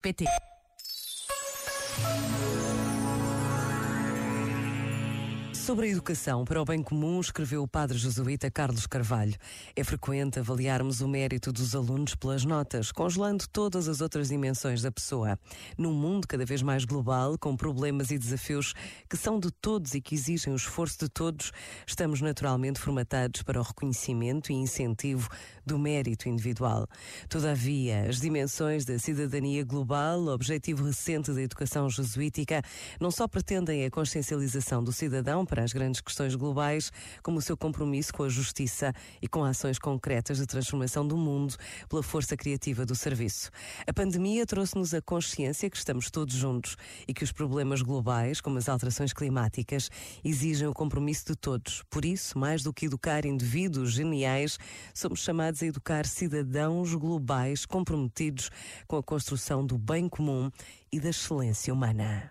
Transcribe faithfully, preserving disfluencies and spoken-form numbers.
pt. Sobre a educação para o bem comum, escreveu o padre jesuíta Carlos Carvalho. É frequente avaliarmos o mérito dos alunos pelas notas, congelando todas as outras dimensões da pessoa. Num mundo cada vez mais global, com problemas e desafios que são de todos e que exigem o esforço de todos, estamos naturalmente formatados para o reconhecimento e incentivo do mérito individual. Todavia, as dimensões da cidadania global, objetivo recente da educação jesuítica, não só pretendem a consciencialização do cidadão para as grandes questões globais, como o seu compromisso com a justiça e com ações concretas de transformação do mundo pela força criativa do serviço. A pandemia trouxe-nos a consciência que estamos todos juntos e que os problemas globais, como as alterações climáticas, exigem o compromisso de todos. Por isso, mais do que educar indivíduos geniais, somos chamados a educar cidadãos globais comprometidos com a construção do bem comum e da excelência humana.